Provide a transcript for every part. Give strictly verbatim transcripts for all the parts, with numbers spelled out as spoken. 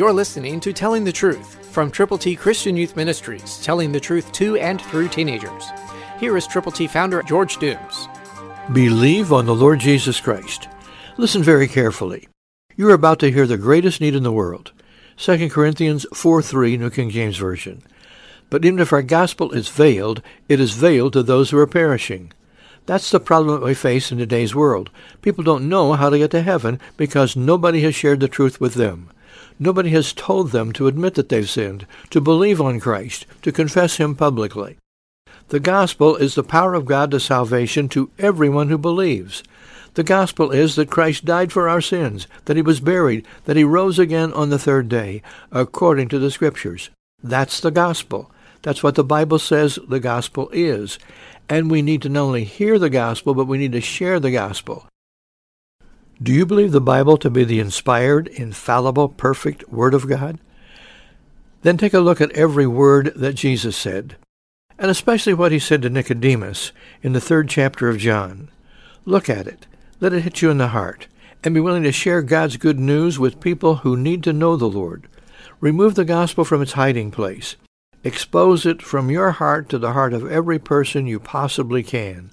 You're listening to Telling the Truth from Triple T Christian Youth Ministries, telling the truth to and through teenagers. Here is Triple T founder George Dooms. Believe on the Lord Jesus Christ. Listen very carefully. You're about to hear the greatest need in the world. Second Corinthians four three, New King James Version. But even if our gospel is veiled, it is veiled to those who are perishing. That's the problem that we face in today's world. People don't know how to get to heaven because nobody has shared the truth with them. Nobody has told them to admit that they've sinned, to believe on Christ, to confess Him publicly. The gospel is the power of God to salvation to everyone who believes. The gospel is that Christ died for our sins, that He was buried, that He rose again on the third day, according to the Scriptures. That's the gospel. That's what the Bible says the gospel is. And we need to not only hear the gospel, but we need to share the gospel. Do you believe the Bible to be the inspired, infallible, perfect Word of God? Then take a look at every word that Jesus said, and especially what He said to Nicodemus in the third chapter of John. Look at it. Let it hit you in the heart, and be willing to share God's good news with people who need to know the Lord. Remove the gospel from its hiding place. Expose it from your heart to the heart of every person you possibly can.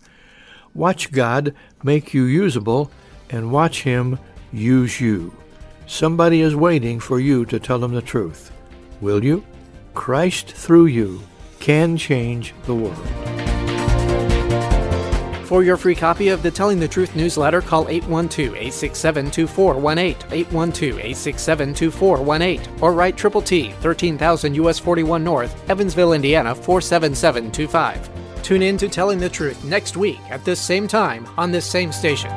Watch God make you usable, and watch Him use you. Somebody is waiting for you to tell them the truth. Will you? Christ through you can change the world. For your free copy of the Telling the Truth newsletter, call eight one two, eight six seven, two four one eight, eight one two, eight six seven, two four one eight, or write Triple T, thirteen thousand U S forty-one North, Evansville, Indiana, four seven seven two five. Tune in to Telling the Truth next week at this same time on this same station.